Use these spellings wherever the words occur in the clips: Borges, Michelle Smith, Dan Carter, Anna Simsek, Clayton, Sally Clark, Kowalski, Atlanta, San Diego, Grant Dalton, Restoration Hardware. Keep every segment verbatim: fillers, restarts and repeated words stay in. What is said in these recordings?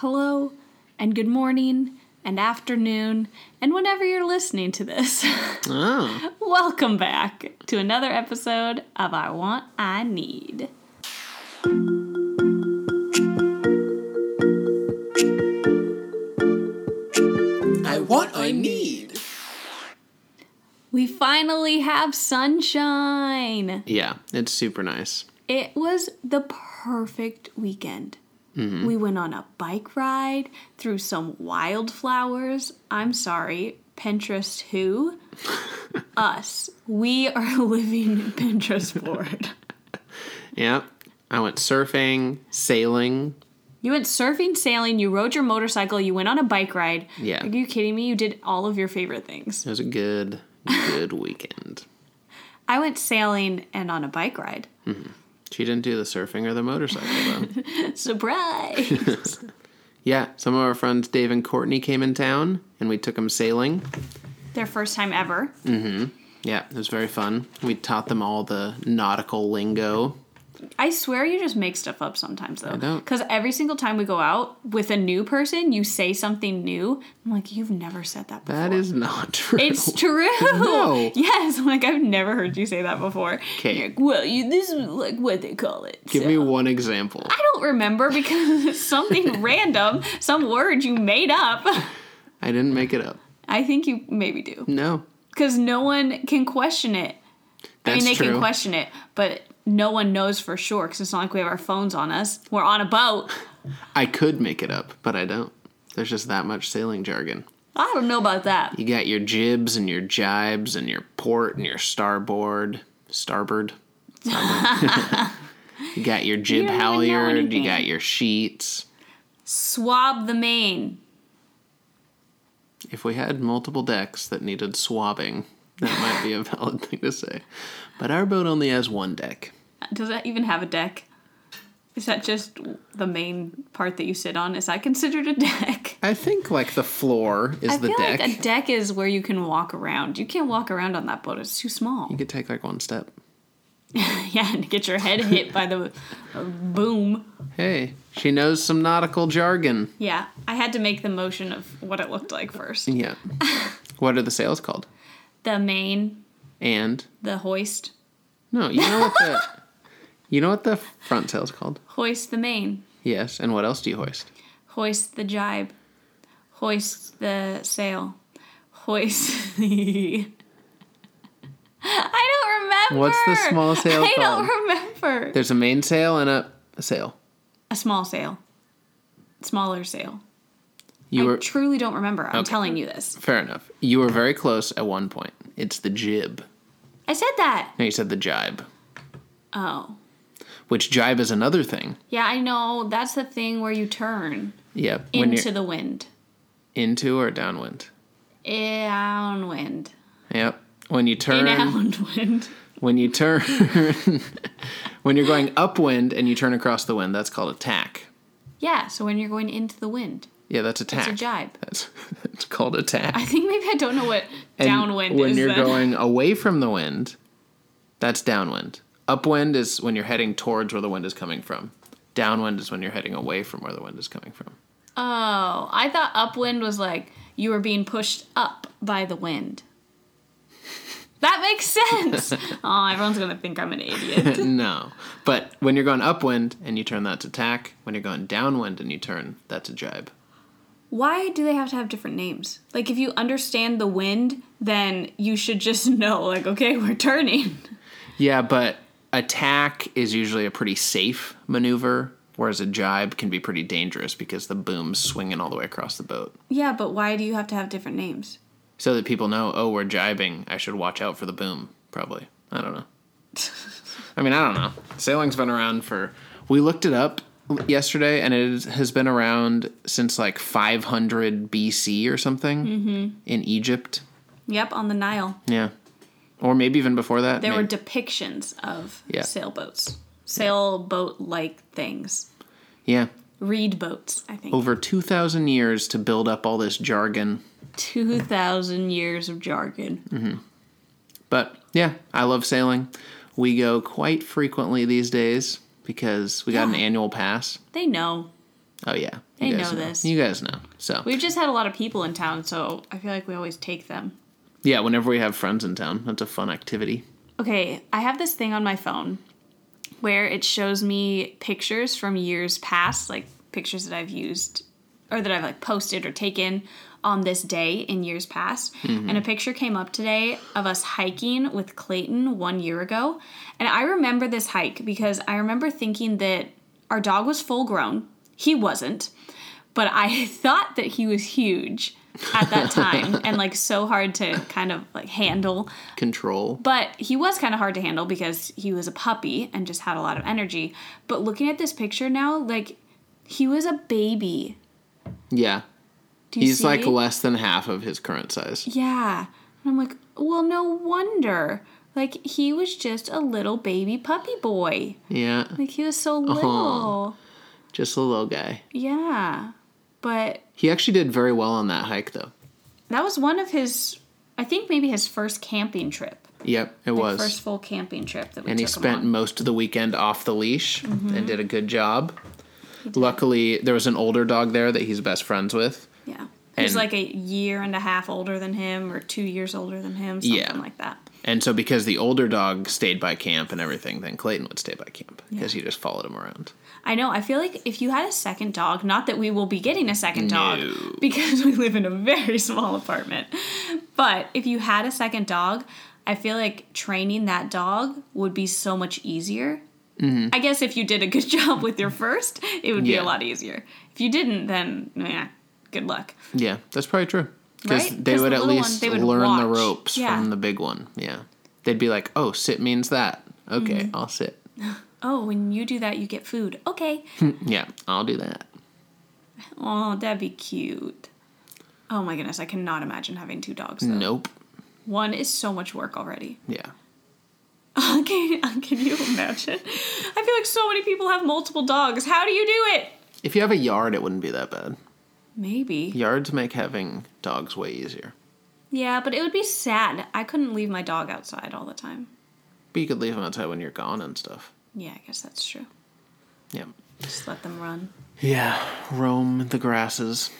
hello and good morning and afternoon and whenever you're listening to this. Oh. Welcome back to another episode of I Want, I Need. I want, I need. We finally have sunshine. Yeah, it's super nice. It was the perfect weekend. Mm-hmm. We went on a bike ride through some wildflowers. I'm sorry, Pinterest who? Us. We are living Pinterest board. Yep. I went surfing, sailing. You went surfing, sailing, you rode your motorcycle, you went on a bike ride. Yeah. Are you kidding me? You did all of your favorite things. It was a good, good weekend. I went sailing and on a bike ride. Mm-hmm. She didn't do the surfing or the motorcycle, though. Surprise! Yeah, some of our friends, Dave and Courtney, came in town, and we took them sailing. Their first time ever. Mm-hmm. Yeah, it was very fun. We taught them all the nautical lingo. I swear you just make stuff up sometimes, though. I don't. Because every single time we go out with a new person, you say something new. I'm like, you've never said that before. That is not true. It's true. No. Yes. I'm like, I've never heard you say that before. Okay. Like, well, you, this is like what they call it. Give so. me one example. I don't remember because it's something random, some word you made up. I didn't make it up. I think you maybe do. No. Because no one can question it. That's I mean, they true. can question it, but... No one knows for sure because it's not like we have our phones on us. We're on a boat. I could make it up, but I don't. There's just that much sailing jargon. I don't know about that. You got your jibs and your jibes and your port and your starboard. Starboard. starboard. You got your jib you halyard. You got your sheets. Swab the main. If we had multiple decks that needed swabbing, that might be a valid thing to say. But our boat only has one deck. Does that even have a deck? Is that just the main part that you sit on? Is that considered a deck? I think, like, the floor is I the deck. I feel like a deck is where you can walk around. You can't walk around on that boat. It's too small. You could take, like, one step. Yeah, and get your head hit by the boom. Hey, she knows some nautical jargon. Yeah, I had to make the motion of what it looked like first. Yeah. What are the sails called? The main... And? The hoist. No, you know what the you know what the front sail's called? Hoist the main. Yes, and what else do you hoist? Hoist the jibe. Hoist the sail. Hoist the... I don't remember! What's the small sail I called? I don't remember! There's a main sail and a, a sail. A small sail. Smaller sail. You I were... truly don't remember. I'm okay. telling you this. Fair enough. You were very close at one point. It's the jib. I said that. No, you said the jibe. Oh. Which jibe is another thing. Yeah, I know. That's the thing where you turn. Yep. Into the wind. Into or downwind? Downwind. Yep. When you turn. Downwind. When you turn. When you're going upwind and you turn across the wind, that's called a tack. Yeah, so when you're going into the wind. Yeah, that's a tack. It's a jibe. That's, that's called a tack. I think maybe I don't know what downwind is. When you're then. going away from the wind, that's downwind. Upwind is when you're heading towards where the wind is coming from. Downwind is when you're heading away from where the wind is coming from. Oh, I thought upwind was like you were being pushed up by the wind. That makes sense. Oh, everyone's going to think I'm an idiot. No. But when you're going upwind and you turn, that's a tack. When you're going downwind and you turn, that's a jibe. Why do they have to have different names? Like, if you understand the wind, then you should just know, like, okay, we're turning. Yeah, but a tack is usually a pretty safe maneuver, whereas a jibe can be pretty dangerous because the boom's swinging all the way across the boat. Yeah, but why do you have to have different names? So that people know, oh, we're jibing. I should watch out for the boom, probably. I don't know. I mean, I don't know. Sailing's been around for... We looked it up yesterday, and it has been around since like five hundred B C or something. Mm-hmm. In Egypt. Yep, on the Nile. Yeah. Or maybe even before that. There maybe. were depictions of yeah. sailboats. Sailboat-like yeah. things. Yeah. Reed boats, I think. Over two thousand years to build up all this jargon. two thousand years of jargon. Mm-hmm. But, yeah, I love sailing. We go quite frequently these days. Because we got yeah. an annual pass. They know. Oh, yeah. They know, know this. You guys know. So we've just had a lot of people in town, so I feel like we always take them. Yeah, whenever we have friends in town. That's a fun activity. Okay, I have this thing on my phone where it shows me pictures from years past, like pictures that I've used or that I've like posted or taken on this day in years past. Mm-hmm. And a picture came up today of us hiking with Clayton one year ago. And I remember this hike because I remember thinking that our dog was full grown. He wasn't, but I thought that he was huge at that time and like so hard to kind of like handle. Control. But he was kind of hard to handle because he was a puppy and just had a lot of energy. But looking at this picture now, like he was a baby. Yeah. Do you He's see? Like less than half of his current size. Yeah. And I'm like, well, no wonder. Like he was just a little baby puppy boy. Yeah. Like he was so little. Aww. Just a little guy. Yeah. But he actually did very well on that hike though. That was one of his, I think maybe his first camping trip. Yep, it like was. First full camping trip that we and took. And he spent on. most of the weekend off the leash mm-hmm. and did a good job. Luckily, there was an older dog there that he's best friends with. Yeah. He's like a year and a half older than him or two years older than him, something yeah. like that. And so because the older dog stayed by camp and everything, then Clayton would stay by camp because yeah. he just followed him around. I know. I feel like if you had a second dog, not that we will be getting a second dog no. because we live in a very small apartment, but if you had a second dog, I feel like training that dog would be so much easier. Mm-hmm. I guess if you did a good job with your first, it would be yeah. a lot easier. If you didn't, then, yeah, good luck. Yeah, that's probably true. Because right? they, the they would at least learn watch. the ropes yeah. from the big one. Yeah. They'd be like, oh, sit means that. Okay, mm-hmm. I'll sit. Oh, when you do that, you get food. Okay. Yeah, I'll do that. Oh, that'd be cute. Oh, my goodness. I cannot imagine having two dogs, though. Nope. One is so much work already. Yeah. Okay, can you imagine? I feel like so many people have multiple dogs. How do you do it? If you have a yard, it wouldn't be that bad. Maybe. Yards make having dogs way easier. Yeah, but it would be sad. I couldn't leave my dog outside all the time. But you could leave them outside when you're gone and stuff. Yeah, I guess that's true. Yeah. Just let them run. Yeah, roam the grasses.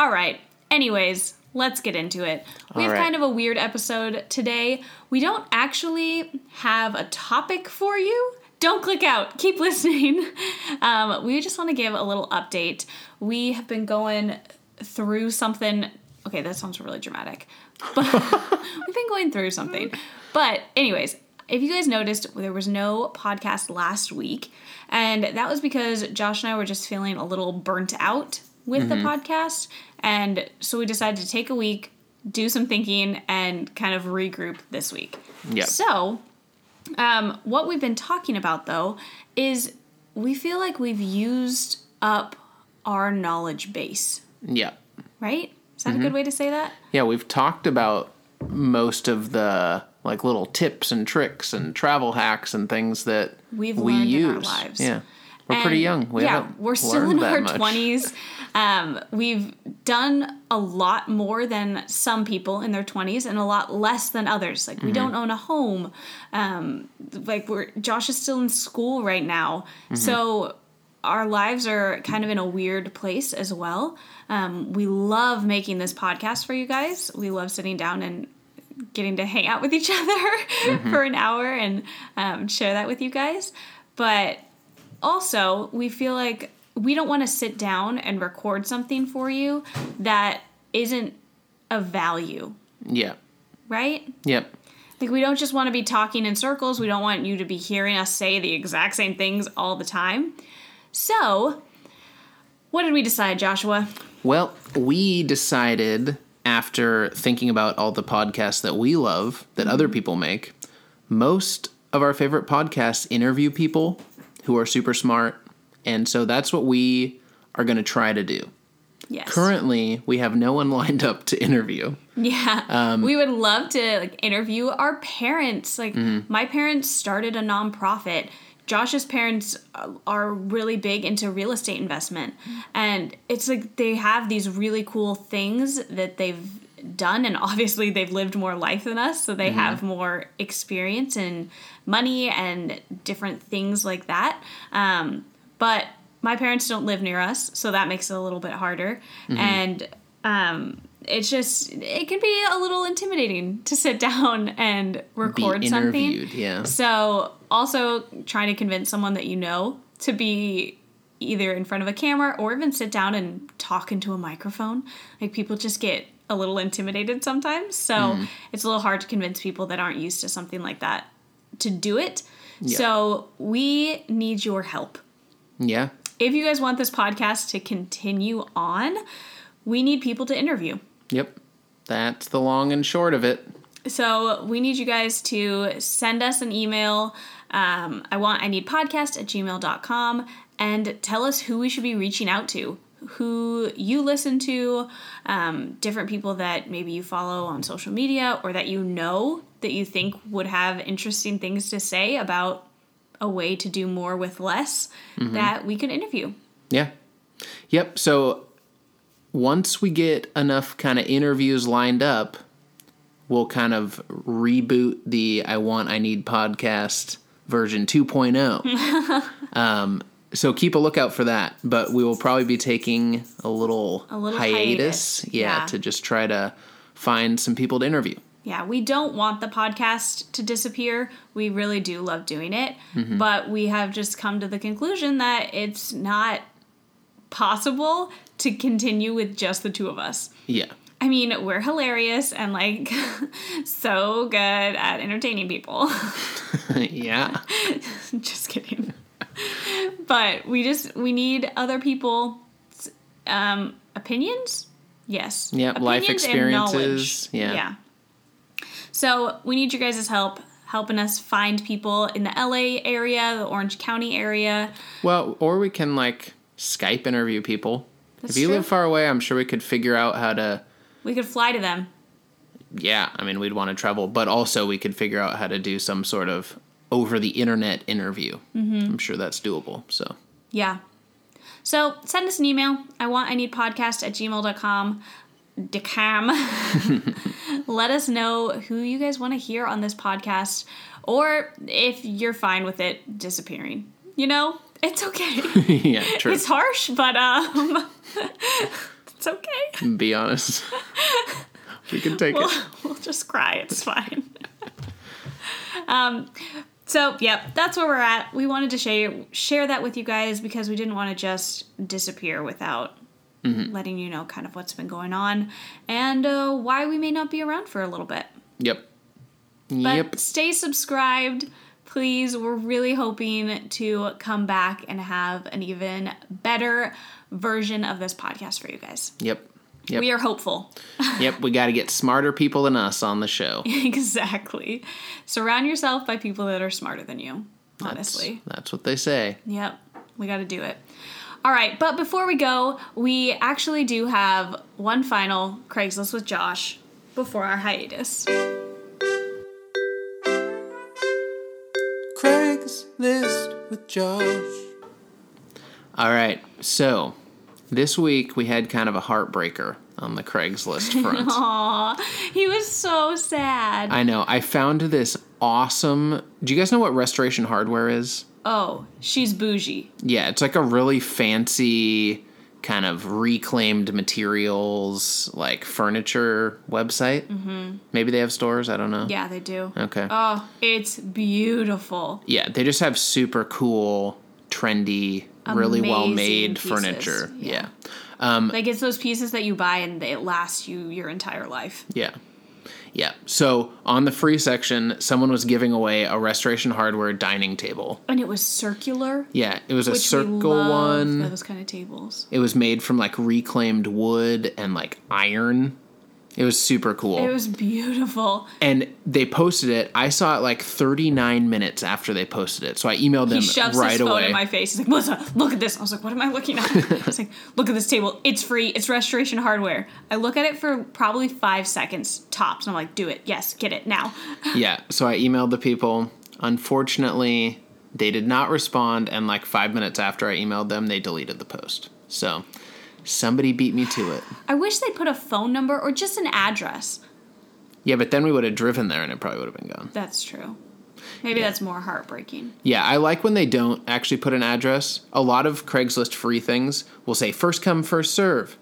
All right. Anyways, let's get into it. We have right. kind of a weird episode today. We don't actually have a topic for you. Don't click out. Keep listening. Um, we just want to give a little update. We have been going through something. Okay, that sounds really dramatic. But we've been going through something. But anyways, if you guys noticed, there was no podcast last week. And that was because Josh and I were just feeling a little burnt out with mm-hmm. the podcast. And so we decided to take a week, do some thinking, and kind of regroup this week. Yep. So um, what we've been talking about, though, is we feel like we've used up our knowledge base. Yeah. Right? Is that mm-hmm. a good way to say that? Yeah, we've talked about most of the like little tips and tricks and travel hacks and things that we've we learned use. in our lives. Yeah. We're and pretty young. We yeah, we're still in our twenties. Um, we've done a lot more than some people in their twenties and a lot less than others. Like, we mm-hmm. don't own a home. Um, like, we're Josh is still in school right now. Mm-hmm. So our lives are kind of in a weird place as well. Um, we love making this podcast for you guys. We love sitting down and getting to hang out with each other mm-hmm. for an hour and um, share that with you guys. But also, we feel like we don't want to sit down and record something for you that isn't of value. Yeah. Right? Yep. Like, we don't just want to be talking in circles. We don't want you to be hearing us say the exact same things all the time. So, what did we decide, Joshua? Well, we decided, after thinking about all the podcasts that we love that mm-hmm. other people make, most of our favorite podcasts interview people who are super smart. And so that's what we are going to try to do. Yes. Currently, we have no one lined up to interview. Yeah. Um, we would love to like interview our parents. Like mm-hmm. my parents started a nonprofit. Josh's parents are really big into real estate investment. And it's like they have these really cool things that they've done, and obviously they've lived more life than us, so they mm-hmm. have more experience and money and different things like that. Um, but my parents don't live near us, so that makes it a little bit harder. Mm-hmm. And um, it's just, it can be a little intimidating to sit down and record be something. Yeah. So also trying to convince someone that you know to be either in front of a camera or even sit down and talk into a microphone. Like, people just get a little intimidated sometimes. So mm. it's a little hard to convince people that aren't used to something like that to do it. Yeah. So we need your help. Yeah. If you guys want this podcast to continue on, we need people to interview. Yep. That's the long and short of it. So we need you guys to send us an email. Um, I want, I need podcast at gmail dot com. And tell us who we should be reaching out to, who you listen to, um, different people that maybe you follow on social media or that you know that you think would have interesting things to say about a way to do more with less mm-hmm. that we could interview. Yeah. Yep. So once we get enough kind of interviews lined up, we'll kind of reboot the I Want, I Need podcast version two point oh. um, So keep a lookout for that, but we will probably be taking a little, a little hiatus, hiatus. Yeah, yeah, to just try to find some people to interview. Yeah, we don't want the podcast to disappear. We really do love doing it, mm-hmm. but we have just come to the conclusion that it's not possible to continue with just the two of us. Yeah. I mean, we're hilarious and, like, so good at entertaining people. Yeah. Just kidding. But we just, we need other people's um, opinions. Yes. Yep. Opinions, life experiences. Yeah. Yeah. So we need you guys' help, helping us find people in the L A area, the Orange County area. Well, or we can, like, Skype interview people. That's if you true. Live far away, I'm sure we could figure out how to. We could fly to them. Yeah. I mean, we'd want to travel, but also we could figure out how to do some sort of over the internet interview. Mm-hmm. I'm sure that's doable. So, yeah. So send us an email. I want, I need podcast at gmail dot com. Decam. Let us know who you guys want to hear on this podcast, or if you're fine with it disappearing, you know, it's okay. Yeah, true. It's harsh, but, um, it's okay. Be honest. We can take we'll, it. We'll just cry. It's fine. um, So, yeah, that's where we're at. We wanted to share share that with you guys because we didn't want to just disappear without mm-hmm. letting you know kind of what's been going on and uh, why we may not be around for a little bit. Yep. But yep. Stay subscribed, please. We're really hoping to come back and have an even better version of this podcast for you guys. Yep. Yep. We are hopeful. Yep, we got to get smarter people than us on the show. Exactly. Surround yourself by people that are smarter than you, honestly. That's, that's what they say. Yep, we got to do it. All right, but before we go, we actually do have one final Craigslist with Josh before our hiatus. Craigslist with Josh. All right, so this week, we had kind of a heartbreaker on the Craigslist front. Aww, he was so sad. I know. I found this awesome. Do you guys know what Restoration Hardware is? Oh, she's bougie. Yeah, it's like a really fancy kind of reclaimed materials, like furniture website. Mm-hmm. Maybe they have stores. I don't know. Yeah, they do. Okay. Oh, it's beautiful. Yeah, they just have super cool, trendy, really amazing, well-made pieces. Furniture. Yeah. yeah. Um, like, it's those pieces that you buy and it lasts you your entire life. Yeah. Yeah. So, on the free section, someone was giving away a Restoration Hardware dining table. And it was circular. Yeah. It was a circle one. Those kind of tables. It was made from, like, reclaimed wood and, like, iron. It was super cool. It was beautiful. And they posted it. I saw it like thirty-nine minutes after they posted it. So I emailed them right away. He shoves his phone in my face. He's like, Melissa, look at this. I was like, what am I looking at? I was like, look at this table. It's free. It's Restoration Hardware. I look at it for probably five seconds tops. And I'm like, do it. Yes, get it now. Yeah. So I emailed the people. Unfortunately, they did not respond. And like five minutes after I emailed them, they deleted the post. So somebody beat me to it. I wish they put a phone number or just an address. Yeah, but then we would have driven there and it probably would have been gone. That's true. Maybe yeah. that's more heartbreaking. Yeah, I like when they don't actually put an address. A lot of Craigslist free things will say first come, first serve.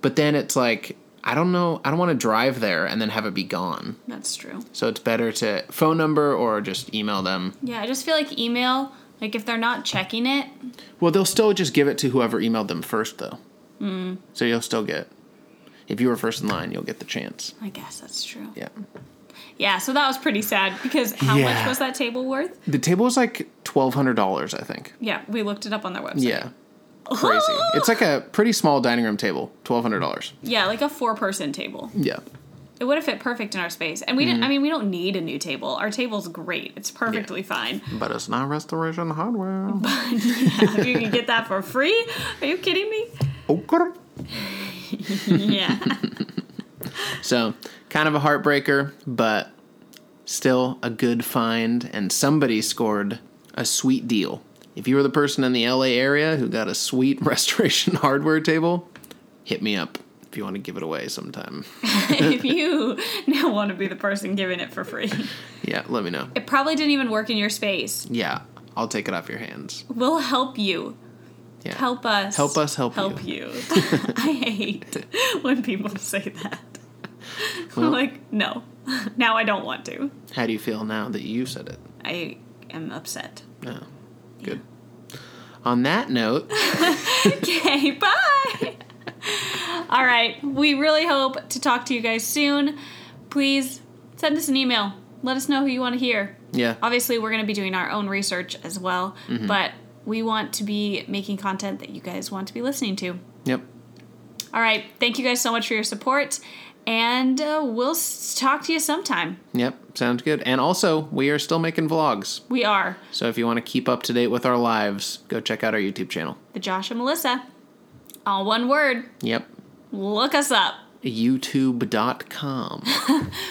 But then it's like, I don't know, I don't want to drive there and then have it be gone. That's true. So it's better to phone number or just email them. Yeah, I just feel like email, like if they're not checking it. Well, they'll still just give it to whoever emailed them first, though. Mm. So you'll still get, if you were first in line, you'll get the chance. I guess that's true. Yeah. Yeah, so that was pretty sad because how yeah. much was that table worth? The table was like twelve hundred dollars, I think. Yeah, we looked it up on their website. Yeah. Crazy. Oh! It's like a pretty small dining room table, twelve hundred dollars. Yeah, like a four-person table. Yeah. It would have fit perfect in our space. And we mm-hmm. didn't, I mean, we don't need a new table. Our table's great. It's perfectly yeah. fine. But it's not Restoration Hardware. But yeah, you can get that for free? Are you kidding me? Okay. yeah. So, kind of a heartbreaker, but still a good find. And somebody scored a sweet deal. If you were the person in the L A area who got a sweet Restoration Hardware table, hit me up if you want to give it away sometime. If you now want to be the person giving it for free. Yeah, let me know. It probably didn't even work in your space. Yeah, I'll take it off your hands. We'll help you. Yeah. Help us. Help us help, help you. Help you. I hate when people say that. Well, I'm like, no. Now I don't want to. How do you feel now that you said it? I am upset. Oh, good. Yeah. On that note. Okay, bye. All right. We really hope to talk to you guys soon. Please send us an email. Let us know who you want to hear. Yeah. Obviously, we're going to be doing our own research as well, mm-hmm. but we want to be making content that you guys want to be listening to. Yep. All right. Thank you guys so much for your support. And uh, we'll s- talk to you sometime. Yep, sounds good. And also, we are still making vlogs. We are. So if you want to keep up to date with our lives, go check out our YouTube channel. The Josh and Melissa. All one word. Yep. Look us up. YouTube dot com.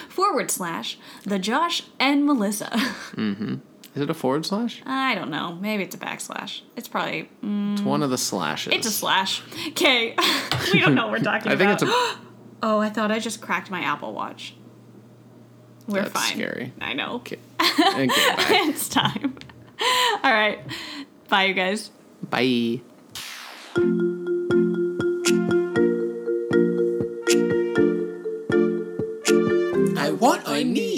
forward slash The Josh and Melissa. Mm-hmm. Is it a forward slash? I don't know. Maybe it's a backslash. It's probably... Mm, it's one of the slashes. It's a slash. Okay. We don't know what we're talking I about. I think it's a... Oh, I thought I just cracked my Apple Watch. We're That's fine. That's scary. I know. Okay. Okay, bye. It's time. All right. Bye, you guys. Bye. I want, I need.